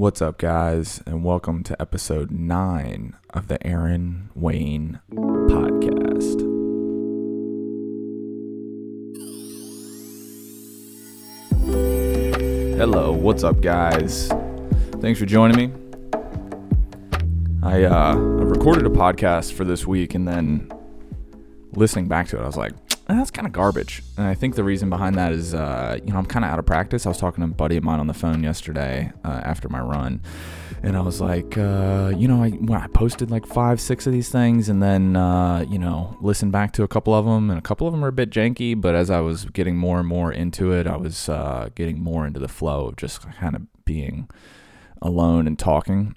What's up, guys, and welcome to episode 9 of the Aaron Wayne podcast. Hello, what's up, guys? Thanks for joining me. I recorded a podcast for this week, and then listening back to it, I was like, that's kind of garbage. And I think the reason behind that is, I'm kind of out of practice. I was talking to a buddy of mine on the phone yesterday after my run, and I was like, I posted like 5-6 of these things, and then, listened back to a couple of them, and a couple of them are a bit janky, but as I was getting more and more into it, I was getting more into the flow of just kind of being alone and talking.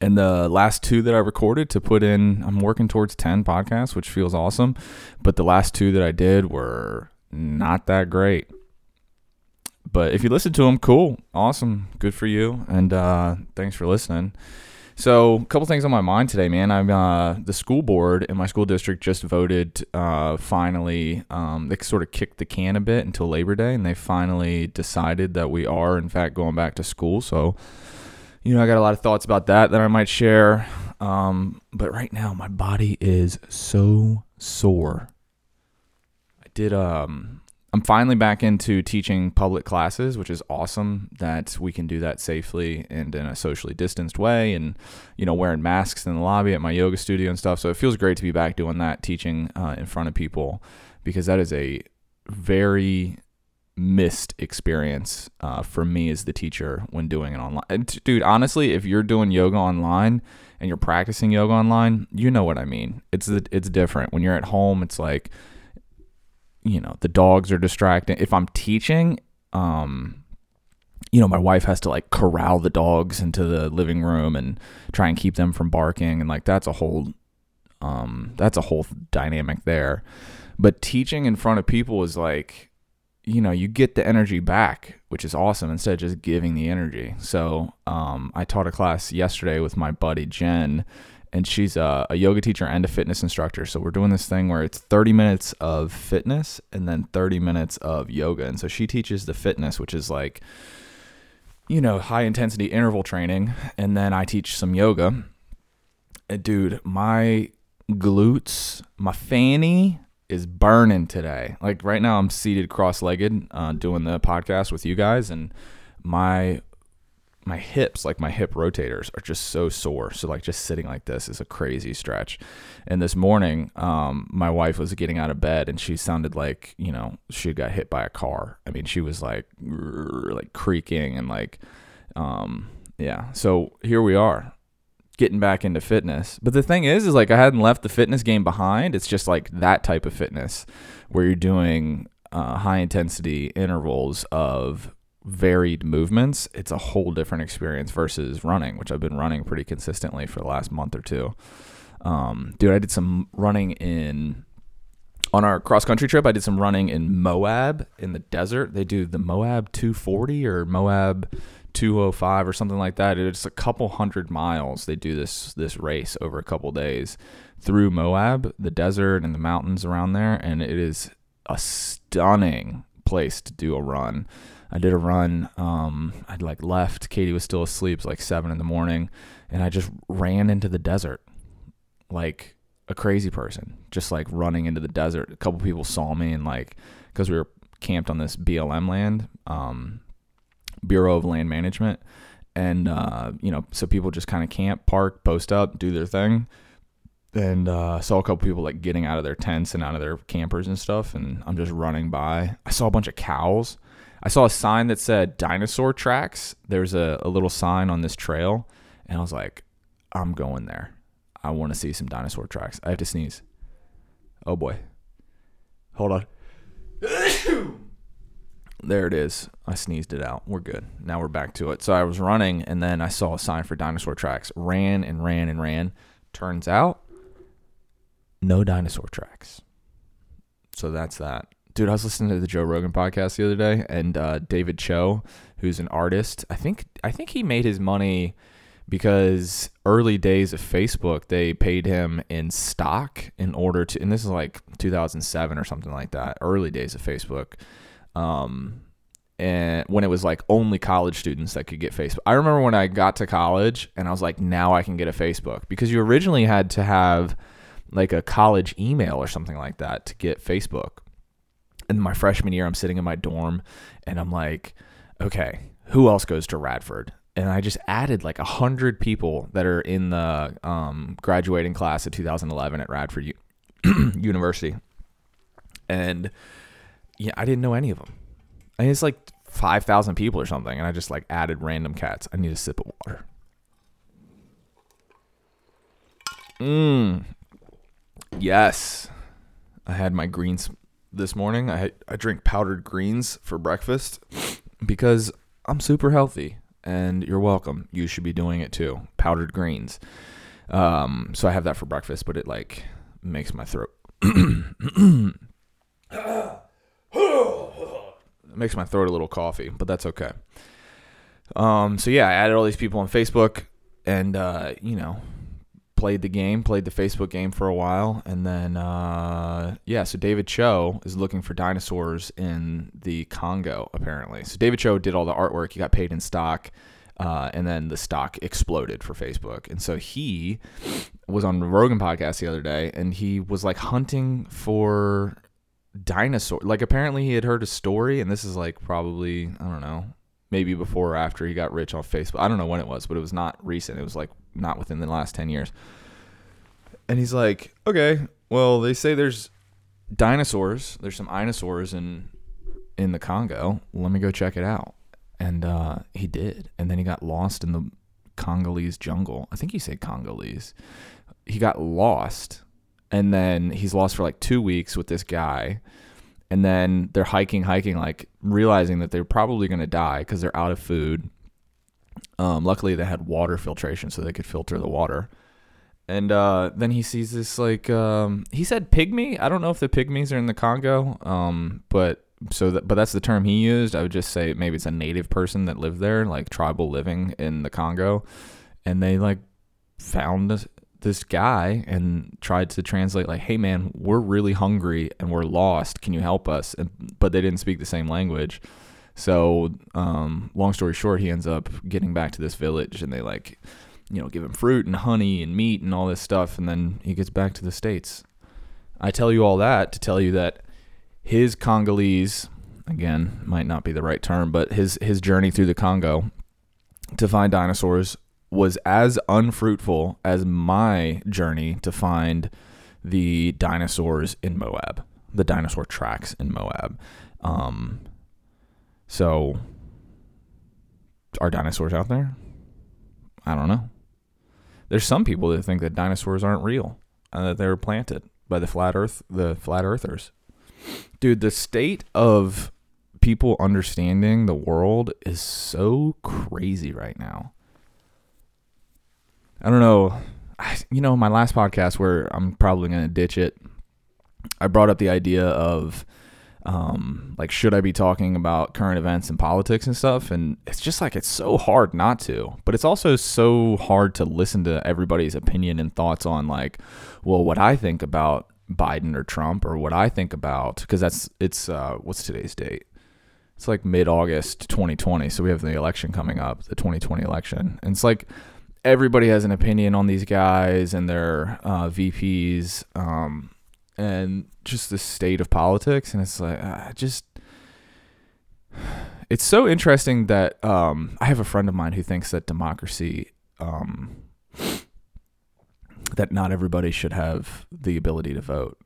And the last 2 that I recorded to put in, I'm working towards 10 podcasts, which feels awesome. But the last 2 that I did were not that great. But if you listen to them, cool, awesome, good for you. And thanks for listening. So a couple things on my mind today, man. The school board in my school district just voted finally. They sort of kicked the can a bit until Labor Day. And they finally decided that we are, in fact, going back to school. So I got a lot of thoughts about that I might share. But right now, my body is so sore. I'm finally back into teaching public classes, which is awesome that we can do that safely and in a socially distanced way and, wearing masks in the lobby at my yoga studio and stuff. So it feels great to be back doing that, teaching in front of people, because that is a very missed experience for me as the teacher when doing it online. And dude, honestly, if you're doing yoga online and you're practicing yoga online, you know what I mean. It's different. When you're at home, it's like, the dogs are distracting. If I'm teaching, my wife has to like corral the dogs into the living room and try and keep them from barking, and like that's a whole dynamic there. But teaching in front of people is like, you get the energy back, which is awesome, instead of just giving the energy. So I taught a class yesterday with my buddy Jen, and she's a yoga teacher and a fitness instructor. So we're doing this thing where it's 30 minutes of fitness and then 30 minutes of yoga. And so she teaches the fitness, which is like, high intensity interval training. And then I teach some yoga. And dude, my glutes, my fanny is burning today. Like right now I'm seated cross-legged doing the podcast with you guys, and my hips, like my hip rotators are just so sore. So like just sitting like this is a crazy stretch. And this morning my wife was getting out of bed, and she sounded like, she got hit by a car. I mean, she was like creaking and like yeah. So here we are, getting back into fitness. But the thing is like I hadn't left the fitness game behind. It's just like that type of fitness where you're doing high intensity intervals of varied movements. It's a whole different experience versus running, which I've been running pretty consistently for the last month or two. Dude, I did some running on our cross-country trip, I did some running in Moab in the desert. They do the Moab 240 or Moab 205 or something like that. It's a couple 100 miles. They do this race over a couple days through Moab, the desert and the mountains around there, and it is a stunning place to do a run. I did a run. I'd like left. Katie was still asleep. It's like 7 a.m, and I just ran into the desert like a crazy person. Just like running into the desert. A couple people saw me, and like because we were camped on this BLM land. Bureau of Land Management, and so people just kind of camp, park, post up, do their thing, and saw a couple people like getting out of their tents and out of their campers and stuff, and I'm just running by. I saw a bunch of cows. I saw a sign that said dinosaur tracks. There's a little sign on this trail, and I was like, I'm going there. I want to see some dinosaur tracks. I have to sneeze. Oh boy. Hold on. There it is. I sneezed it out. We're good. Now we're back to it. So I was running, and then I saw a sign for dinosaur tracks. Ran and ran and ran. Turns out, no dinosaur tracks. So that's that. Dude, I was listening to the Joe Rogan podcast the other day, and David Cho, who's an artist, I think he made his money because early days of Facebook, they paid him in stock in order to, and this is like 2007 or something like that, early days of Facebook, and when it was like only college students that could get Facebook. I remember when I got to college and I was like, now I can get a Facebook, because you originally had to have like a college email or something like that to get Facebook. And my freshman year, I'm sitting in my dorm and I'm like, okay, who else goes to Radford? And I just added like 100 people that are in the graduating class of 2011 at Radford University. And yeah, I didn't know any of them. I mean, it's like 5,000 people or something. And I just like added random cats. I need a sip of water. Yes. I had my greens this morning. I drink powdered greens for breakfast because I'm super healthy. And you're welcome. You should be doing it too. Powdered greens. So I have that for breakfast, but it like makes my throat... It makes my throat a little coffee, but that's okay. So yeah, I added all these people on Facebook and, you know, played the Facebook game for a while. And then, yeah, so David Cho is looking for dinosaurs in the Congo, apparently. So David Cho did all the artwork. He got paid in stock. And then the stock exploded for Facebook. And so he was on the Rogan podcast the other day, and he was like hunting for dinosaur. Like apparently he had heard a story, and this is like probably, I don't know, maybe before or after he got rich on Facebook. I don't know when it was, but it was not recent. It was like not within the last 10 years. And he's like, okay, well, they say there's dinosaurs. There's some dinosaurs in the Congo. Let me go check it out. And he did. And then he got lost in the Congolese jungle. I think he said Congolese. He got lost. And then he's lost for like 2 weeks with this guy. And then they're hiking, like realizing that they're probably going to die because they're out of food. Luckily, they had water filtration, so they could filter the water. And then he sees this like, he said pygmy. I don't know if the pygmies are in the Congo, but... but that's the term he used. I would just say maybe it's a native person that lived there, like tribal living in the Congo. And they like found this guy and tried to translate like, hey man, we're really hungry and we're lost. Can you help us? But they didn't speak the same language. So long story short, he ends up getting back to this village and they like, you know, give him fruit and honey and meat and all this stuff. And then he gets back to the States. I tell you all that to tell you that his Congolese, again, might not be the right term, but his journey through the Congo to find dinosaurs was as unfruitful as my journey to find the dinosaurs in Moab, the dinosaur tracks in Moab. So are dinosaurs out there? I don't know. There's some people that think that dinosaurs aren't real and that they were planted by the flat earthers. Dude, the state of people understanding the world is so crazy right now. I don't know. You know, my last podcast where I'm probably going to ditch it, I brought up the idea of, like, should I be talking about current events and politics and stuff? And it's just like it's so hard not to. But it's also so hard to listen to everybody's opinion and thoughts on, like, well, what I think about Biden or Trump or what I think about, because what's today's date? It's like mid-August 2020, so we have the election coming up, the 2020 election, and it's like everybody has an opinion on these guys and their VPs, and just the state of politics. And it's like it's so interesting that I have a friend of mine who thinks that democracy that not everybody should have the ability to vote.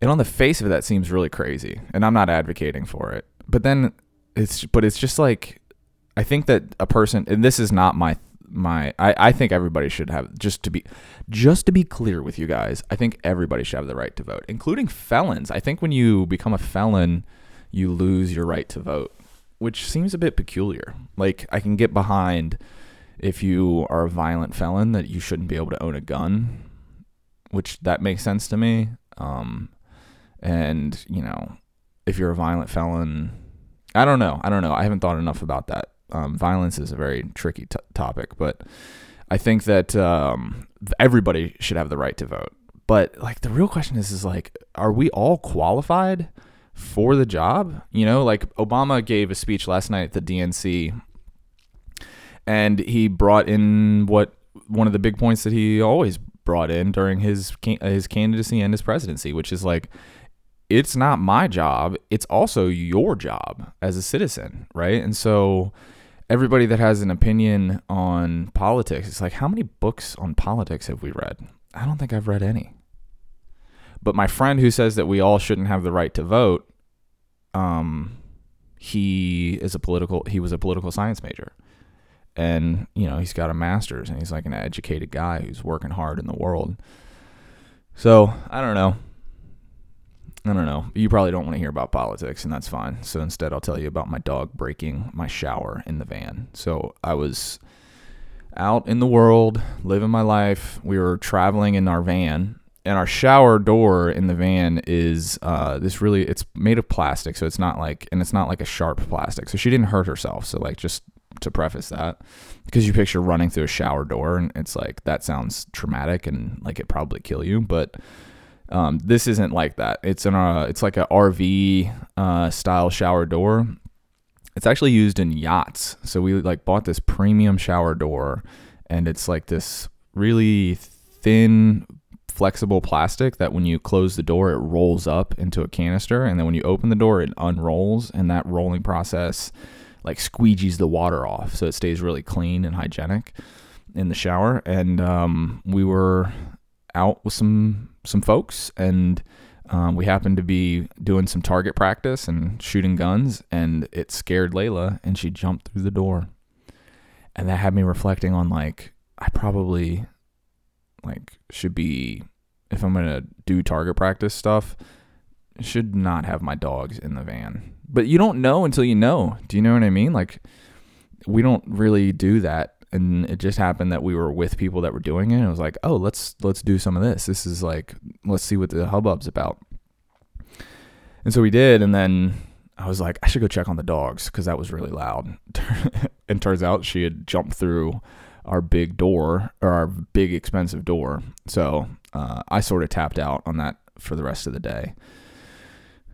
And on the face of it, that seems really crazy. And I'm not advocating for it. But then it's just like, I think that a person, and this is not I think everybody should have, just to be clear with you guys, I think everybody should have the right to vote, including felons. I think when you become a felon, you lose your right to vote, which seems a bit peculiar. Like, I can get behind, if you are a violent felon, that you shouldn't be able to own a gun, which that makes sense to me. And, you know, if you're a violent felon, I don't know. I haven't thought enough about that. Violence is a very tricky topic, but I think that everybody should have the right to vote. But, like, the real question is like, are we all qualified for the job. You know, like Obama gave a speech last night at the DNC, and he brought in one of the big points that he always brought in during his candidacy and his presidency, which is like, it's not my job, it's also your job as a citizen, right? And so everybody that has an opinion on politics, it's like, how many books on politics have we read? I don't think I've read any. But my friend who says that we all shouldn't have the right to vote, he was a political science major. And, you know, he's got a master's, and he's like an educated guy who's working hard in the world. So, I don't know. You probably don't want to hear about politics, and that's fine. So instead, I'll tell you about my dog breaking my shower in the van. So I was out in the world, living my life. We were traveling in our van, and our shower door in the van is it's made of plastic. So it's not like a sharp plastic. So she didn't hurt herself. So like, just to preface that, because you picture running through a shower door and it's like, that sounds traumatic and like it probably kill you. But this isn't like that. It's like a RV style shower door. It's actually used in yachts. So we like bought this premium shower door, and it's like this really thin, flexible plastic that when you close the door, it rolls up into a canister. And then when you open the door, it unrolls, and that rolling process like squeegees the water off. So it stays really clean and hygienic in the shower. And we were out with some folks, and we happened to be doing some target practice and shooting guns, and it scared Layla, and she jumped through the door. And that had me reflecting on like, I probably like should be, if I'm going to do target practice stuff, should not have my dogs in the van. But you don't know until you know. Do you know what I mean? Like, we don't really do that. And it just happened that we were with people that were doing it. And it was like, oh, let's do some of this. This is like, let's see what the hubbub's about. And so we did. And then I was like, I should go check on the dogs, because that was really loud. And turns out she had jumped through our big door, or our big expensive door. So I sort of tapped out on that for the rest of the day.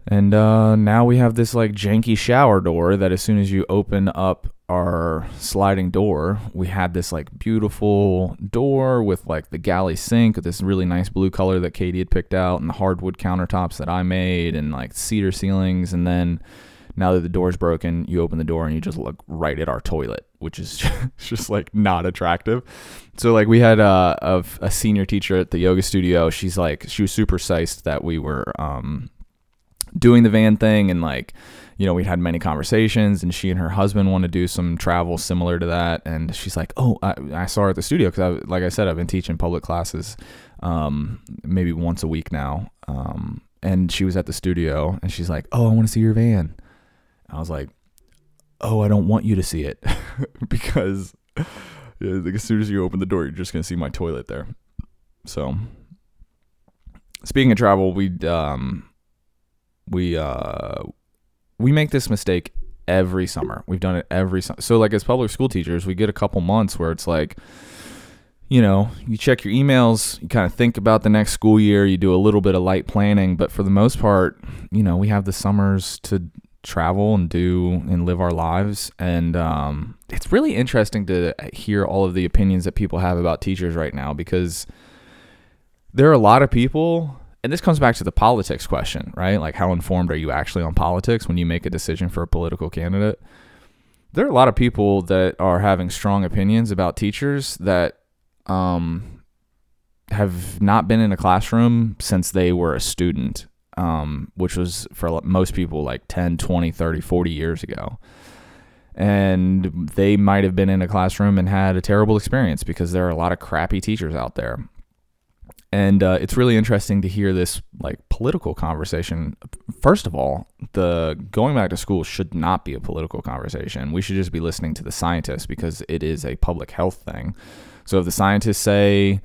And now we have this like janky shower door that as soon as you open up our sliding door, we had this like beautiful door with like the galley sink, with this really nice blue color that Katie had picked out, and the hardwood countertops that I made, and like cedar ceilings. And then now that the door's broken, you open the door and you just look right at our toilet, which is just like not attractive. So like we had a senior teacher at the yoga studio. She was super psyched that we were doing the van thing, and like, you know, we had many conversations, and she and her husband want to do some travel similar to that. And she's like, oh, I saw her at the studio, because like I said, I've been teaching public classes maybe once a week now, and she was at the studio, and she's like, oh, I want to see your van. I was like, oh, I don't want you to see it, because like, as soon as you open the door, you're just going to see my toilet there. So speaking of travel, we make this mistake every summer. We've done it every summer. So like, as public school teachers, we get a couple months where it's like, you know, you check your emails, you kind of think about the next school year, you do a little bit of light planning, but for the most part, you know, we have the summers to travel and do and live our lives. And it's really interesting to hear all of the opinions that people have about teachers right now, because there are a lot of people. And this comes back to the politics question, right? Like, how informed are you actually on politics when you make a decision for a political candidate? There are a lot of people that are having strong opinions about teachers that have not been in a classroom since they were a student, which was for most people like 10, 20, 30, 40 years ago. And they might have been in a classroom and had a terrible experience, because there are a lot of crappy teachers out there. And it's really interesting to hear this like political conversation. First of all, the going back to school should not be a political conversation. We should just be listening to the scientists, because it is a public health thing. So if the scientists say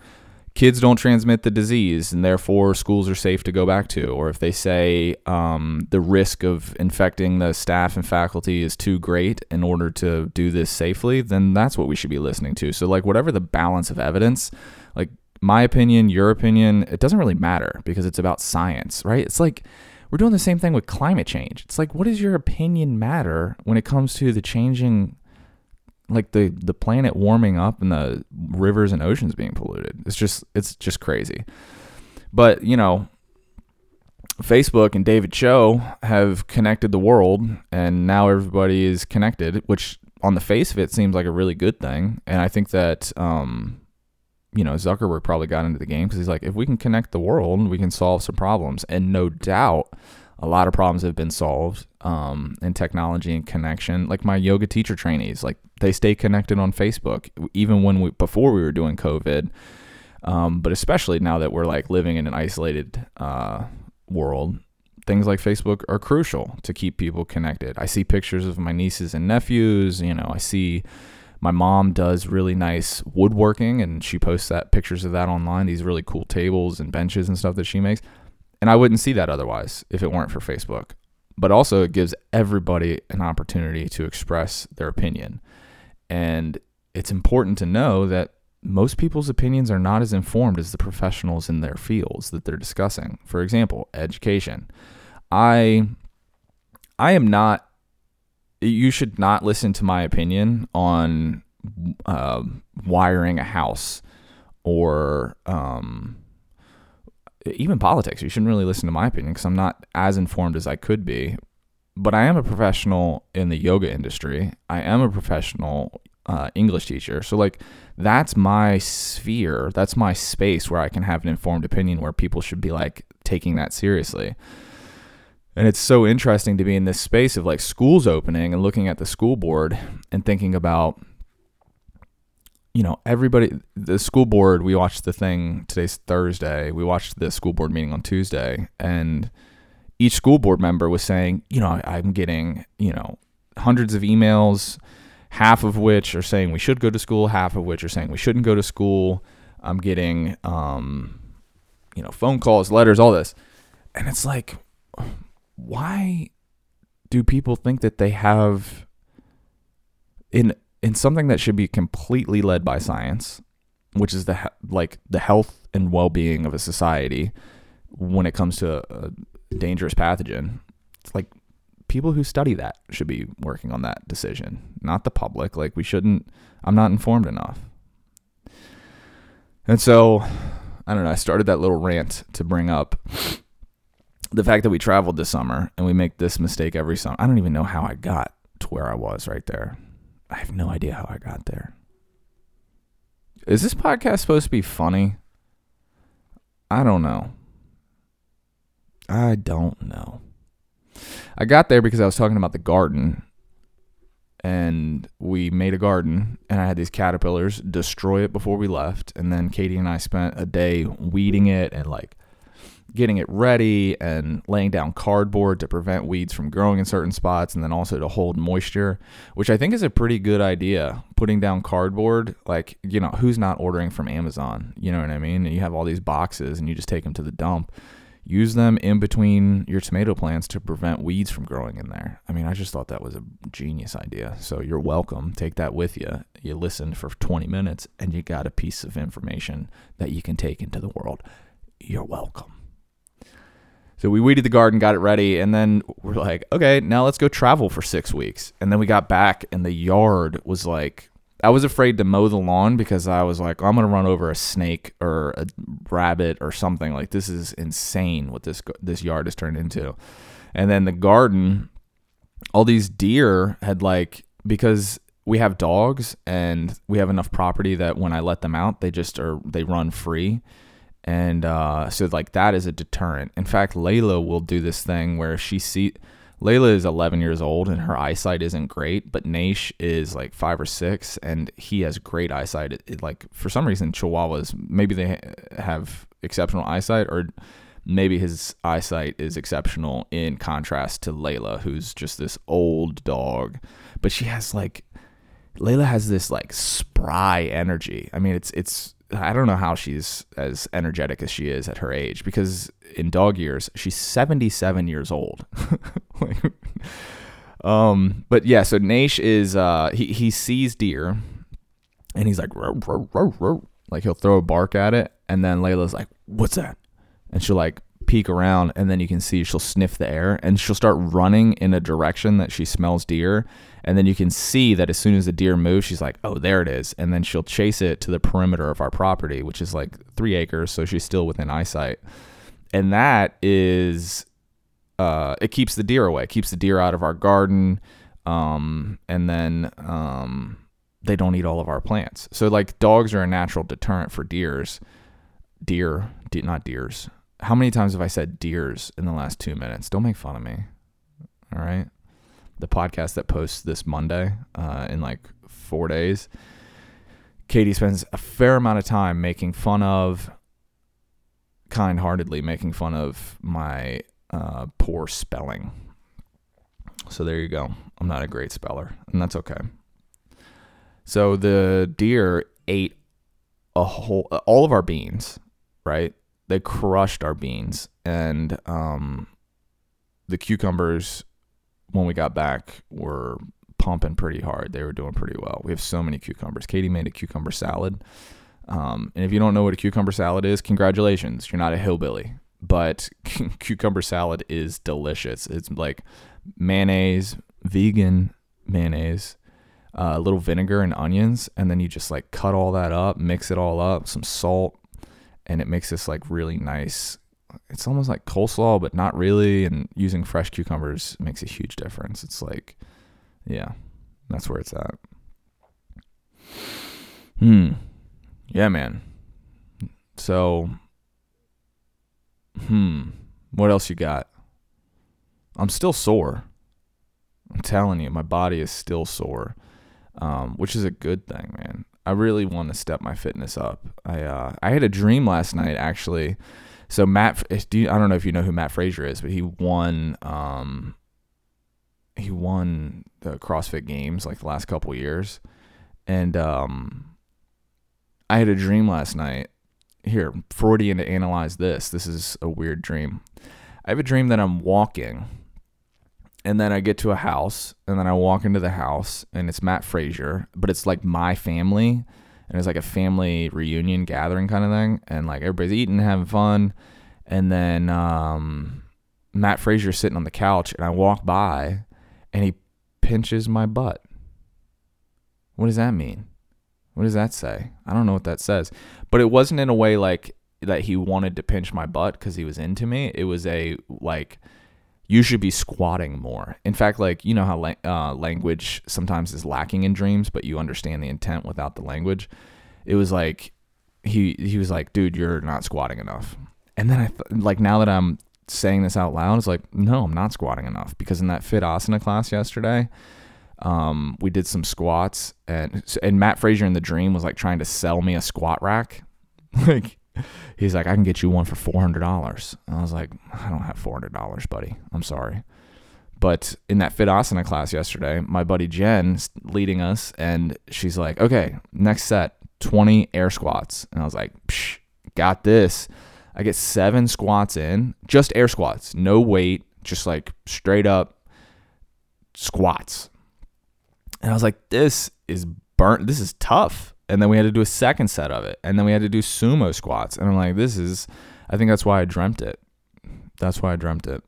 kids don't transmit the disease and therefore schools are safe to go back to, or if they say the risk of infecting the staff and faculty is too great in order to do this safely, then that's what we should be listening to. So like, whatever the balance of evidence, like my opinion, your opinion, it doesn't really matter, because it's about science, right? It's like We're doing the same thing with climate change. It's like, what does your opinion matter when it comes to the changing, like the planet warming up and the rivers and oceans being polluted? It's just crazy. But, you know, Facebook and David Cho have connected the world, and now everybody is connected, which on the face of it seems like a really good thing. And I think that, you know, Zuckerberg probably got into the game because he's like, if we can connect the world, we can solve some problems. And no doubt a lot of problems have been solved in technology and connection. Like my yoga teacher trainees, like they stay connected on Facebook, even when before we were doing COVID. But especially now that we're like living in an isolated world, things like Facebook are crucial to keep people connected. I see pictures of my nieces and nephews. You know, I see my mom does really nice woodworking, and she posts that pictures of that online, these really cool tables and benches and stuff that she makes. And I wouldn't see that otherwise if it weren't for Facebook. But also it gives everybody an opportunity to express their opinion. And it's important to know that most people's opinions are not as informed as the professionals in their fields that they're discussing. For example, education. I am not, you should not listen to my opinion on wiring a house or even politics. You shouldn't really listen to my opinion because I'm not as informed as I could be. But I am a professional in the yoga industry. I am a professional English teacher. So like that's my sphere. That's my space where I can have an informed opinion where people should be like taking that seriously. And it's so interesting to be in this space of like schools opening and looking at the school board and thinking about, you know, everybody, the school board, we watched the thing, today's Thursday, we watched the school board meeting on Tuesday, and each school board member was saying, you know, I'm getting, you know, hundreds of emails, half of which are saying we should go to school, half of which are saying we shouldn't go to school. I'm getting, you know, phone calls, letters, all this. And it's like, why do people think that they have in something that should be completely led by science, which is the health and well-being of a society when it comes to a dangerous pathogen? It's like people who study that should be working on that decision, not the public. Like we shouldn't, I'm not informed enough. And so, I don't know, I started that little rant to bring up the fact that we traveled this summer and we make this mistake every summer. I don't even know how I got to where I was right there. I have no idea how I got there. Is this podcast supposed to be funny? I don't know. I don't know. I got there because I was talking about the garden, and we made a garden, and I had these caterpillars destroy it before we left. And then Katie and I spent a day weeding it and like getting it ready and laying down cardboard to prevent weeds from growing in certain spots, and then also to hold moisture, which I think is a pretty good idea, putting down cardboard. Like, you know, who's not ordering from Amazon? You know what I mean? And you have all these boxes and you just take them to the dump. Use them in between your tomato plants to prevent weeds from growing in there. I mean, I just thought that was a genius idea. So you're welcome. Take that with you. You listened for 20 minutes and you got a piece of information that you can take into the world. You're welcome. So we weeded the garden, got it ready, and then we're like, okay, now let's go travel for 6 weeks. And then we got back, and the yard was like, I was afraid to mow the lawn because I was like, I'm going to run over a snake or a rabbit or something. Like, this is insane what this yard has turned into. And then the garden, all these deer had like, because we have dogs and we have enough property that when I let them out, they run free. And so like that is a deterrent. In fact, Layla will do this thing where Layla is 11 years old and her eyesight isn't great, but Nash is like 5 or 6 and he has great eyesight. Like for some reason, Chihuahuas, maybe they have exceptional eyesight, or maybe his eyesight is exceptional in contrast to Layla, who's just this old dog, but Layla has this like spry energy. I mean, it's I don't know how she's as energetic as she is at her age, because in dog years, she's 77 years old. But yeah, so Nash is, he sees deer and he's like, row, row, row, row. Like he'll throw a bark at it. And then Layla's like, what's that? And she'll like peek around, and then you can see she'll sniff the air, and she'll start running in a direction that she smells deer. And then you can see that as soon as the deer moves, she's like, oh, there it is. And then she'll chase it to the perimeter of our property, which is like 3 acres. So she's still within eyesight. And that is, it keeps the deer away, it keeps the deer out of our garden. And then they don't eat all of our plants. So like dogs are a natural deterrent for deers. Not deers. How many times have I said deers in the last 2 minutes? Don't make fun of me. All right. The podcast that posts this Monday, in like 4 days, Katie spends a fair amount of time kind-heartedly making fun of my poor spelling. So there you go. I'm not a great speller, and that's okay. So the deer ate all of our beans, right? They crushed our beans, and the cucumbers, when we got back, were pumping pretty hard. They were doing pretty well. We have so many cucumbers. Katie made a cucumber salad. And if you don't know what a cucumber salad is, congratulations. You're not a hillbilly. But cucumber salad is delicious. It's like mayonnaise, vegan mayonnaise, a little vinegar and onions. And then you just like cut all that up, mix it all up, some salt. And it makes this like really nice, it's almost like coleslaw, but not really. And using fresh cucumbers makes a huge difference. It's like, yeah, that's where it's at. Yeah, man. So, what else you got? I'm still sore. I'm telling you, my body is still sore, which is a good thing, man. I really want to step my fitness up. I had a dream last night, actually. So I don't know if you know who Matt Fraser is, but he won the CrossFit Games like the last couple years, and I had a dream last night. Here, Freudian to analyze this. This is a weird dream. I have a dream that I'm walking, and then I get to a house, and then I walk into the house, and it's Matt Fraser, but it's like my family, and it's like a family reunion gathering kind of thing, and like everybody's eating, having fun, and then Matt Fraser's sitting on the couch, and I walk by, and he pinches my butt. What does that mean? What does that say? I don't know what that says. But it wasn't in a way like that he wanted to pinch my butt because he was into me. It was a like, you should be squatting more. In fact, like, you know how language sometimes is lacking in dreams, but you understand the intent without the language. It was like, he was like, dude, you're not squatting enough. And then like now that I'm saying this out loud, it's like, no, I'm not squatting enough. Because in that fit asana class yesterday, we did some squats, and Matt Fraser in the dream was like trying to sell me a squat rack. Like, he's like, I can get you one for $400. And I was like, I don't have $400, buddy. I'm sorry. But in that fit asana class yesterday, my buddy Jen's leading us, and she's like, okay, next set, 20 air squats. And I was like, psh, got this. I get 7 squats in, just air squats, no weight, just like straight up squats. And I was like, this is burnt. This is tough. And then we had to do a second set of it. And then we had to do sumo squats. And I'm like, I think that's why I dreamt it. That's why I dreamt it.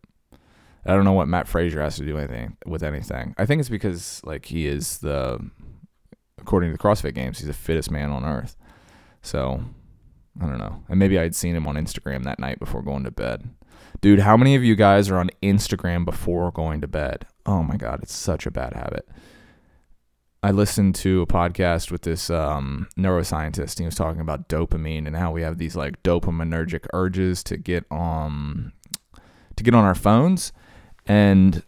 I don't know what Matt Fraser has to do with anything. I think it's because like he is according to the CrossFit Games, he's the fittest man on earth. So I don't know. And maybe I had seen him on Instagram that night before going to bed. Dude, how many of you guys are on Instagram before going to bed? Oh my God, it's such a bad habit. I listened to a podcast with this neuroscientist, and he was talking about dopamine and how we have these like dopaminergic urges to get on our phones. And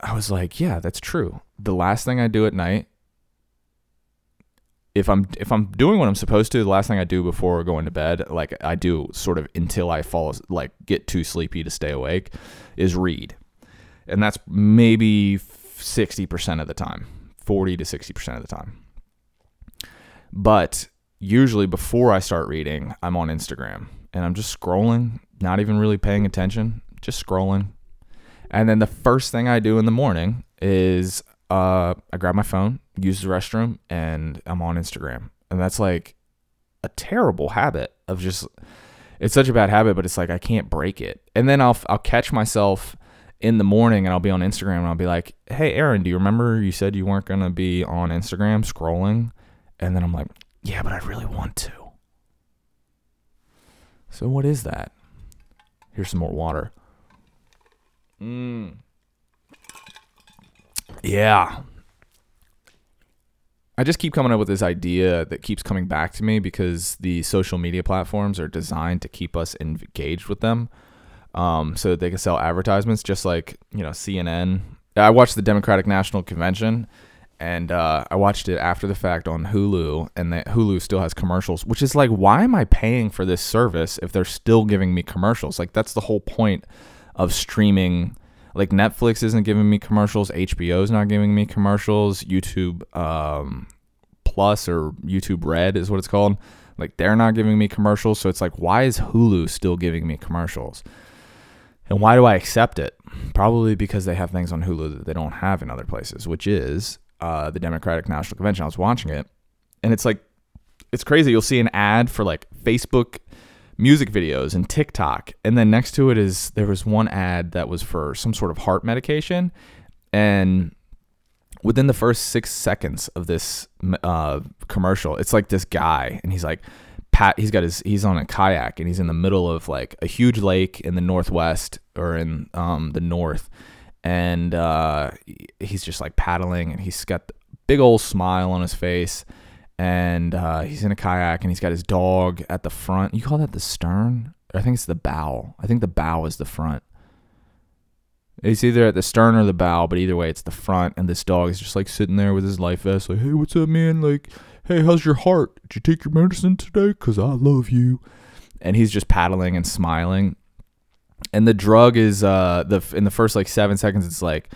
I was like, yeah, that's true. The last thing I do at night, if I'm doing what I'm supposed to, the last thing I do before going to bed, like I do sort of until I fall, like get too sleepy to stay awake, is read. And that's maybe 60% of the time, 40 to 60% of the time. But usually before I start reading, I'm on Instagram and I'm just scrolling, not even really paying attention, just scrolling. And then the first thing I do in the morning is I grab my phone, use the restroom, and I'm on Instagram. And that's like a terrible habit of just, it's such a bad habit, but it's like I can't break it. And then I'll catch myself in the morning and I'll be on Instagram and I'll be like, hey, Aaron, do you remember you said you weren't going to be on Instagram scrolling? And then I'm like, yeah, but I really want to. So what is that? Here's some more water. Yeah. I just keep coming up with this idea that keeps coming back to me because the social media platforms are designed to keep us engaged with them, so that they can sell advertisements, just like, you know, CNN. I watched the Democratic National Convention, and I watched it after the fact on Hulu, and Hulu still has commercials, which is like, why am I paying for this service if they're still giving me commercials? Like, that's the whole point of streaming. Like, Netflix isn't giving me commercials. HBO is not giving me commercials. YouTube Plus, or YouTube Red is what it's called. Like, they're not giving me commercials. So it's like, why is Hulu still giving me commercials? And why do I accept it? Probably because they have things on Hulu that they don't have in other places, which is the Democratic National Convention. I was watching it, and it's like, it's crazy. You'll see an ad for like Facebook music videos and TikTok, and then next to it is, there was one ad that was for some sort of heart medication, and within the first 6 seconds of this commercial, it's like this guy, and he's like, he's on a kayak, and he's in the middle of like a huge lake in the northwest, or in the north, and he's just like paddling, and he's got the big old smile on his face. And he's in a kayak, and he's got his dog at the front. You call that the stern? I think it's the bow. I think the bow is the front. It's either at the stern or the bow, but either way, it's the front. And this dog is just like sitting there with his life vest, like, hey, what's up, man? Like, hey, how's your heart? Did you take your medicine today? Because I love you. And he's just paddling and smiling. And the drug is, in the first like 7 seconds, it's like,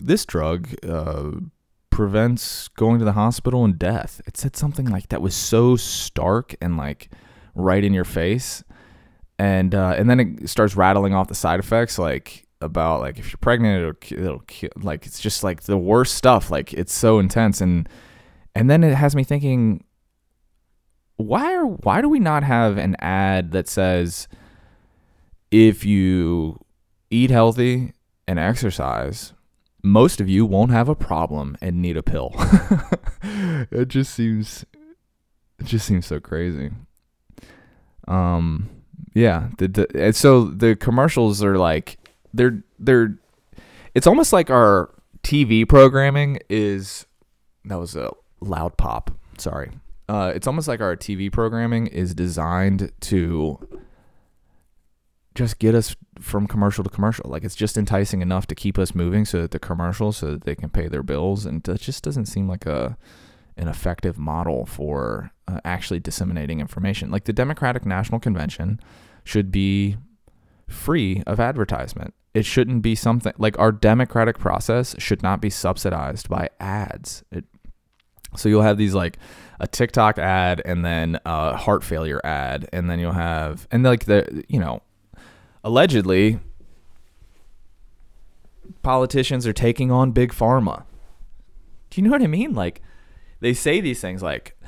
this drug prevents going to the hospital and death. It said something like that was so stark and like right in your face. And then it starts rattling off the side effects, like about like if you're pregnant, it'll kill, like, it's just like the worst stuff. Like, it's so intense. And then it has me thinking, why do we not have an ad that says, if you eat healthy and exercise, most of you won't have a problem and need a pill? It just seems so crazy. Yeah. And so the commercials are like, they're, it's almost like our TV programming is, that was a loud pop. Sorry. It's almost like our TV programming is designed to just get us from commercial to commercial. Like, it's just enticing enough to keep us moving so that they can pay their bills. And it just doesn't seem like an effective model for actually disseminating information. Like, the Democratic National Convention should be free of advertisement. It shouldn't be something like, our democratic process should not be subsidized by ads. So you'll have these, like, a TikTok ad, and then a heart failure ad. And then you'll have, and like the, you know, allegedly, politicians are taking on big pharma. Do you know what I mean? Like, they say these things like,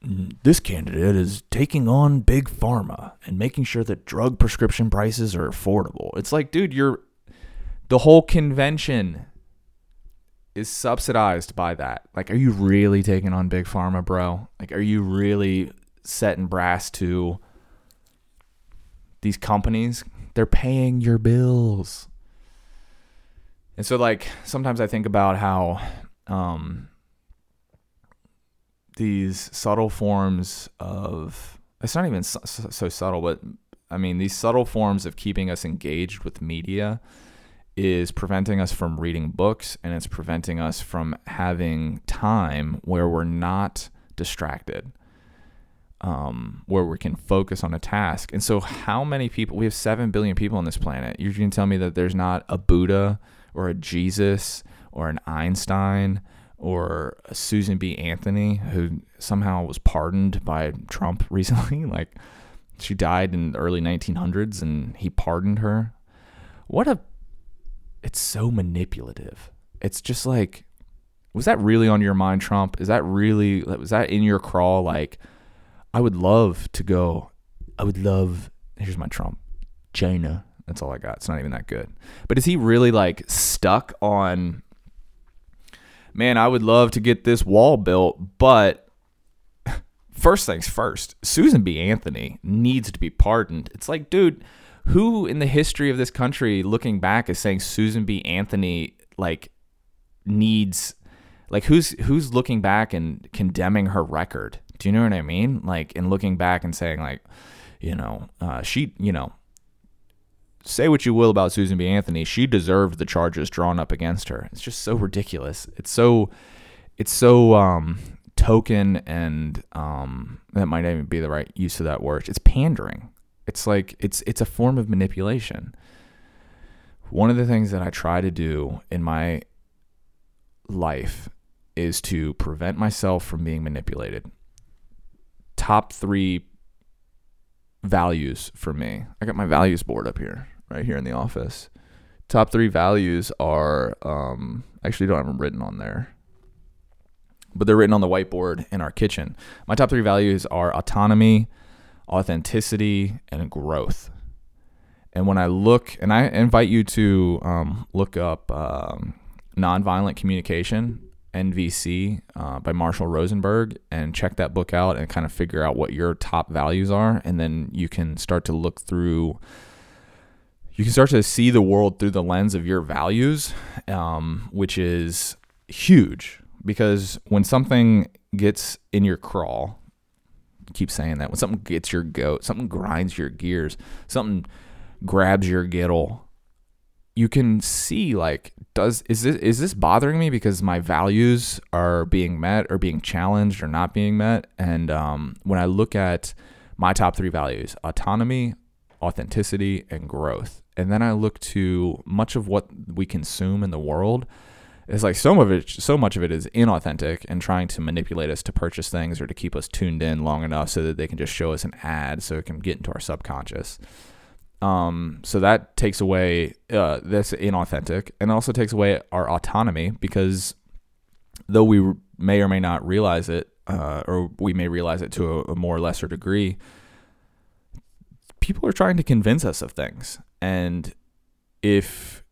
this candidate is taking on big pharma and making sure that drug prescription prices are affordable. It's like, dude, the whole convention is subsidized by that. Like, are you really taking on big pharma, bro? Like, are you really setting brass to these companies? They're paying your bills. And so, like, sometimes I think about how these subtle forms of, it's not even so subtle, but I mean, these subtle forms of keeping us engaged with media is preventing us from reading books, and it's preventing us from having time where we're not distracted, where we can focus on a task. And so, how many people? We have 7 billion people on this planet. You can tell me that there's not a Buddha or a Jesus or an Einstein or a Susan B. Anthony, who somehow was pardoned by Trump recently. Like, she died in the early 1900s and he pardoned her. It's so manipulative. It's just like, was that really on your mind, Trump? Was that in your crawl? Like, here's my Trump, China. That's all I got. It's not even that good. But is he really like stuck on, man, I would love to get this wall built, but first things first, Susan B. Anthony needs to be pardoned. It's like, dude, who in the history of this country looking back is saying Susan B. Anthony like needs, like who's looking back and condemning her record? Do you know what I mean? Like, and looking back and saying like, you know, say what you will about Susan B. Anthony, she deserved the charges drawn up against her. It's just so ridiculous. It's so token and that might not even be the right use of that word. It's pandering. It's like it's a form of manipulation. One of the things that I try to do in my life is to prevent myself from being manipulated. Top 3 values for me. I got my values board up here, right here in the office. Top 3 values are, I actually don't have them written on there, but they're written on the whiteboard in our kitchen. My top 3 values are autonomy, authenticity, and growth. And when I look, and I invite you to look up Nonviolent Communication, NVC by Marshall Rosenberg, and check that book out and kind of figure out what your top values are. And then you can start to look through, you can start to see the world through the lens of your values, which is huge, because when something gets in your crawl, I keep saying that, when something gets your goat, something grinds your gears, something grabs your giddle, you can see like, is this bothering me because my values are being met or being challenged or not being met? And when I look at my top 3 values, autonomy, authenticity, and growth, and then I look to much of what we consume in the world, it's like so much of it is inauthentic and trying to manipulate us to purchase things or to keep us tuned in long enough so that they can just show us an ad so it can get into our subconscious. So that takes away that's inauthentic, and also takes away our autonomy, because though we may or may not realize it, or we may realize it to a more lesser degree, people are trying to convince us of things. And if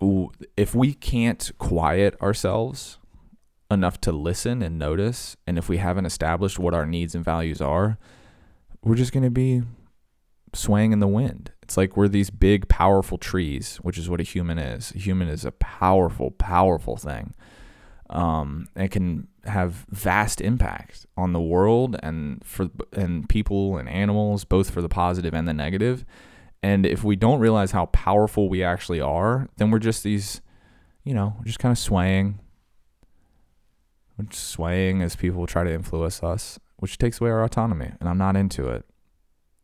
we can't quiet ourselves enough to listen and notice, and if we haven't established what our needs and values are, we're just going to be swaying in the wind. It's like we're these big, powerful trees, which is what a human is. A human is a powerful, powerful thing. It can have vast impact on the world and people and animals, both for the positive and the negative. And if we don't realize how powerful we actually are, then we're just these, just kind of swaying. We're just swaying as people try to influence us, which takes away our autonomy. And I'm not into it.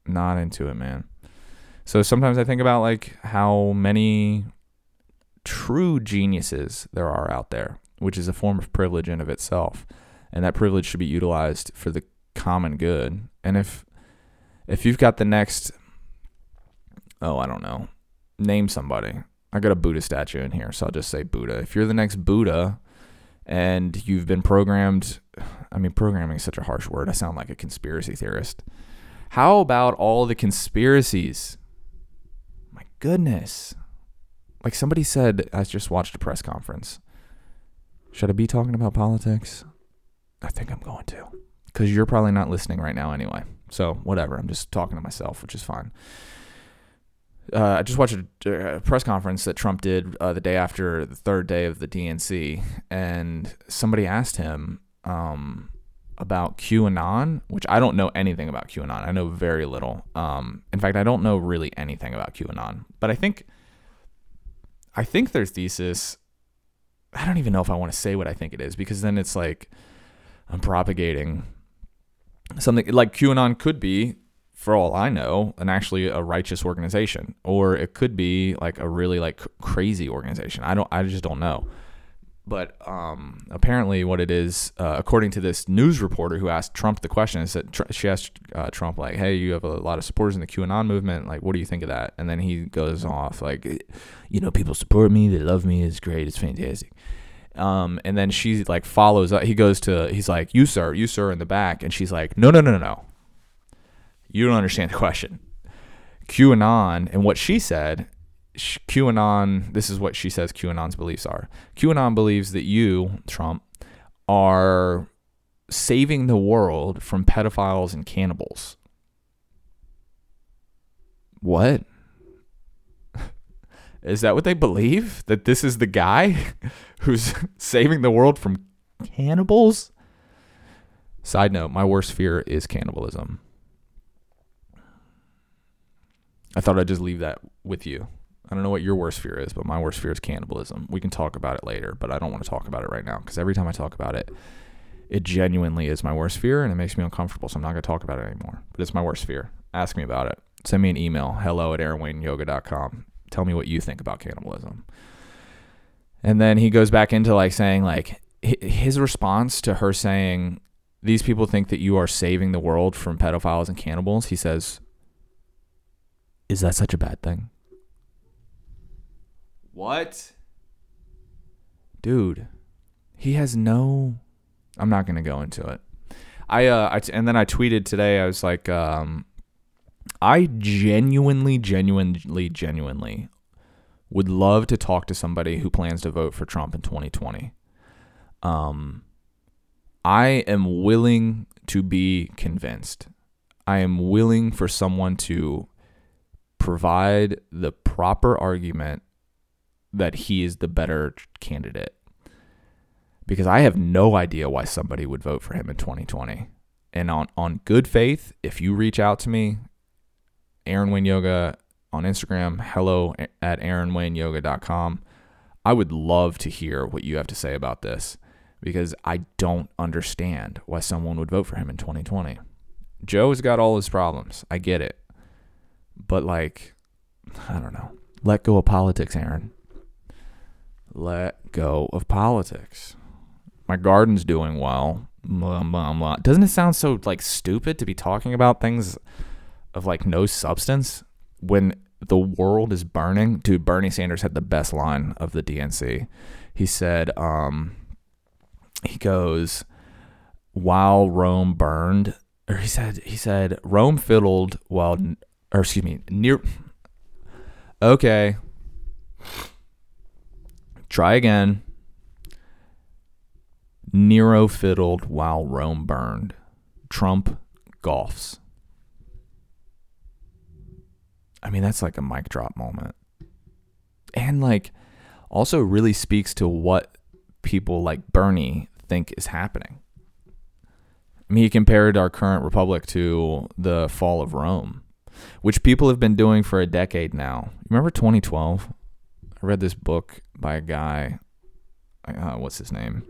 Not into it, man. So sometimes I think about like how many true geniuses there are out there, which is a form of privilege in of itself, and that privilege should be utilized for the common good. And if you've got the next, I don't know, name somebody. I got a Buddha statue in here, so I'll just say Buddha. If you're the next Buddha and you've been programmed, I mean, programming is such a harsh word. I sound like a conspiracy theorist. How about all the conspiracies? My goodness. Like somebody said, I just watched a press conference. Should I be talking about politics? I think I'm going to, because you're probably not listening right now anyway. So whatever, I'm just talking to myself, which is fine. I just watched a press conference that Trump did the day after the third day of the DNC. And somebody asked him, about QAnon, which I don't know anything about QAnon. I know very little. In fact, I don't know really anything about QAnon. But I think their thesis, I don't even know if I want to say what I think it is, because then it's like I'm propagating something. Like QAnon could be, for all I know, an actually a righteous organization, or it could be like a really like crazy organization. I just don't know. But apparently what it is, according to this news reporter who asked Trump the question, is that she asked Trump, like, hey, you have a lot of supporters in the QAnon movement. Like, what do you think of that? And then he goes off like, people support me. They love me. It's great. It's fantastic. And then she like follows up. He goes to, he's like, you sir in the back. And she's like, no. You don't understand the question. QAnon, and what she said, QAnon, this is what she says QAnon's beliefs are. QAnon believes that you, Trump, are saving the world from pedophiles and cannibals. What? Is that what they believe? That this is the guy who's saving the world from cannibals? Side note, my worst fear is cannibalism. I thought I'd just leave that with you. I don't know what your worst fear is, but my worst fear is cannibalism. We can talk about it later, but I don't want to talk about it right now because every time I talk about it, it genuinely is my worst fear and it makes me uncomfortable, so I'm not going to talk about it anymore. But it's my worst fear. Ask me about it. Send me an email, hello@aaronwayneyoga.com. Tell me what you think about cannibalism. And then he goes back into like saying, like, his response to her saying, these people think that you are saving the world from pedophiles and cannibals. He says, is that such a bad thing? What? Dude, he has no... I'm not going to go into it. And then I tweeted today, I was like, I genuinely would love to talk to somebody who plans to vote for Trump in 2020. I am willing to be convinced. I am willing for someone to provide the proper argument that he is the better candidate, because I have no idea why somebody would vote for him in 2020. And on good faith, if you reach out to me, Aaron Wayne Yoga on Instagram, hello@aaronwayneyoga.com. I would love to hear what you have to say about this, because I don't understand why someone would vote for him in 2020. Joe has got all his problems. I get it. But like, I don't know. Let go of politics, Aaron. Let go of politics. My garden's doing well. Blah, blah, blah. Doesn't it sound so like stupid to be talking about things of like no substance when the world is burning? Dude, Bernie Sanders had the best line of the DNC. He said, he goes, while Rome burned, or he said, Rome fiddled while, or excuse me, near, okay. Try again. Nero fiddled while Rome burned. Trump golfs. I mean, that's like a mic drop moment. And like also really speaks to what people like Bernie think is happening. I mean, he compared our current republic to the fall of Rome, which people have been doing for a decade now. Remember 2012? I read this book by a guy. What's his name?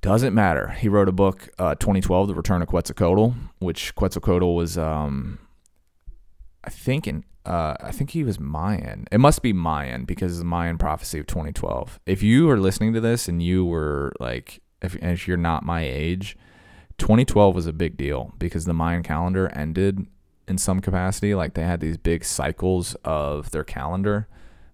Doesn't matter. He wrote a book, 2012, The Return of Quetzalcoatl, which Quetzalcoatl was... I think he was Mayan. It must be Mayan because of the Mayan prophecy of 2012. If you are listening to this and you were like, if you're not my age, 2012 was a big deal because the Mayan calendar ended in some capacity. Like they had these big cycles of their calendar,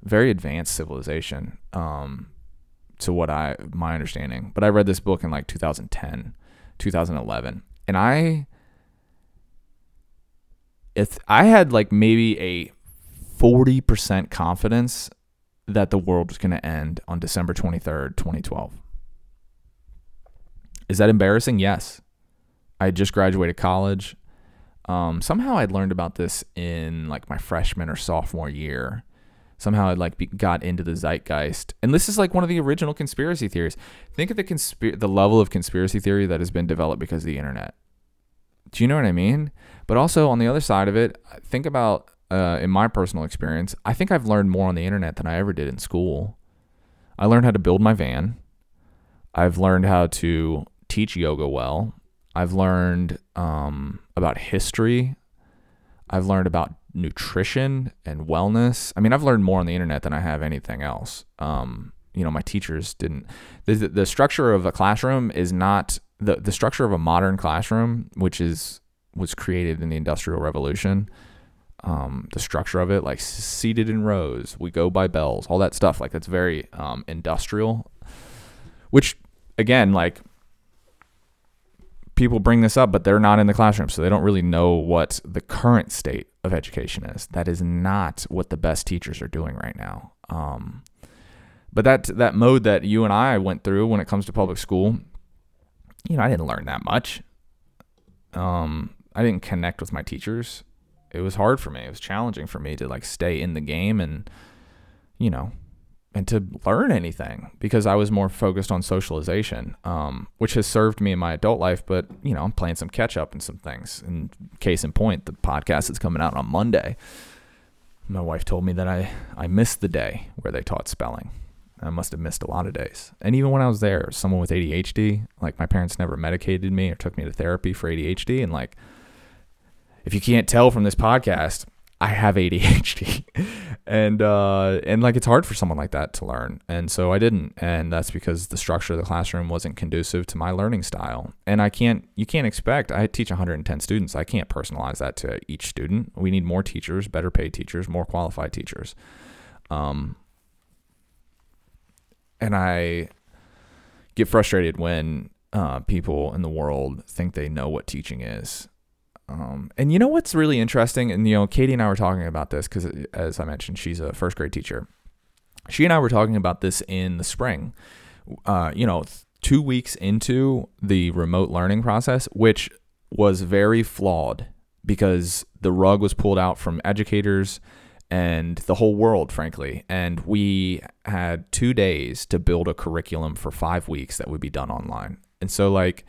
very advanced civilization, to what my understanding. But I read this book in like 2010, 2011, and I had like maybe a 40% confidence that the world was going to end on December 23rd, 2012. Is that embarrassing? Yes. I just graduated college. Somehow I'd learned about this in like my freshman or sophomore year. Somehow I like got into the zeitgeist. And this is like one of the original conspiracy theories. Think of the level of conspiracy theory that has been developed because of the internet. Do you know what I mean? But also on the other side of it, think about, in my personal experience, I think I've learned more on the internet than I ever did in school. I learned how to build my van. I've learned how to teach yoga well. I've learned about history. I've learned about nutrition and wellness. I mean, I've learned more on the internet than I have anything else. My teachers didn't. The structure of a classroom is not... The structure of a modern classroom, which was created in the Industrial Revolution, the structure of it, like seated in rows, we go by bells, all that stuff, like that's very industrial. Which, again, like, people bring this up, but they're not in the classroom, so they don't really know what the current state of education is. That is not what the best teachers are doing right now. But that mode that you and I went through when it comes to public school, you know, I didn't learn that much. I didn't connect with my teachers. It was hard for me. It was challenging for me to like stay in the game and, you know, and to learn anything because I was more focused on socialization, which has served me in my adult life. But, you know, I'm playing some catch up in some things. And case in point, the podcast that's coming out on Monday, my wife told me that I missed the day where they taught spelling. I must have missed a lot of days. And even when I was there, someone with ADHD, like my parents never medicated me or took me to therapy for ADHD. And like, if you can't tell from this podcast, I have ADHD and like, it's hard for someone like that to learn. And so I didn't. And that's because the structure of the classroom wasn't conducive to my learning style. And I teach 110 students. I can't personalize that to each student. We need more teachers, better paid teachers, more qualified teachers. And I get frustrated when people in the world think they know what teaching is. And you know what's really interesting? And, you know, Katie and I were talking about this because, as I mentioned, she's a first grade teacher. She and I were talking about this in the spring, 2 weeks into the remote learning process, which was very flawed because the rug was pulled out from educators and the whole world, frankly. And we had 2 days to build a curriculum for 5 weeks that would be done online. And so, like,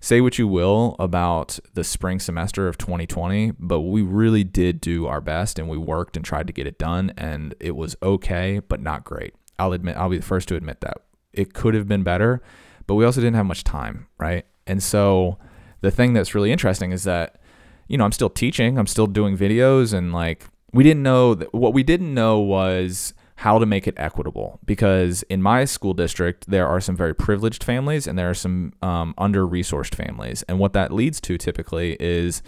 say what you will about the spring semester of 2020, but we really did do our best and we worked and tried to get it done, and it was okay, but not great. I'll be the first to admit that. It could have been better, but we also didn't have much time, right? And so the thing that's really interesting is that, you know, I'm still teaching, I'm still doing videos, and like, what we didn't know was how to make it equitable, because in my school district, there are some very privileged families and there are some under-resourced families. And what that leads to typically is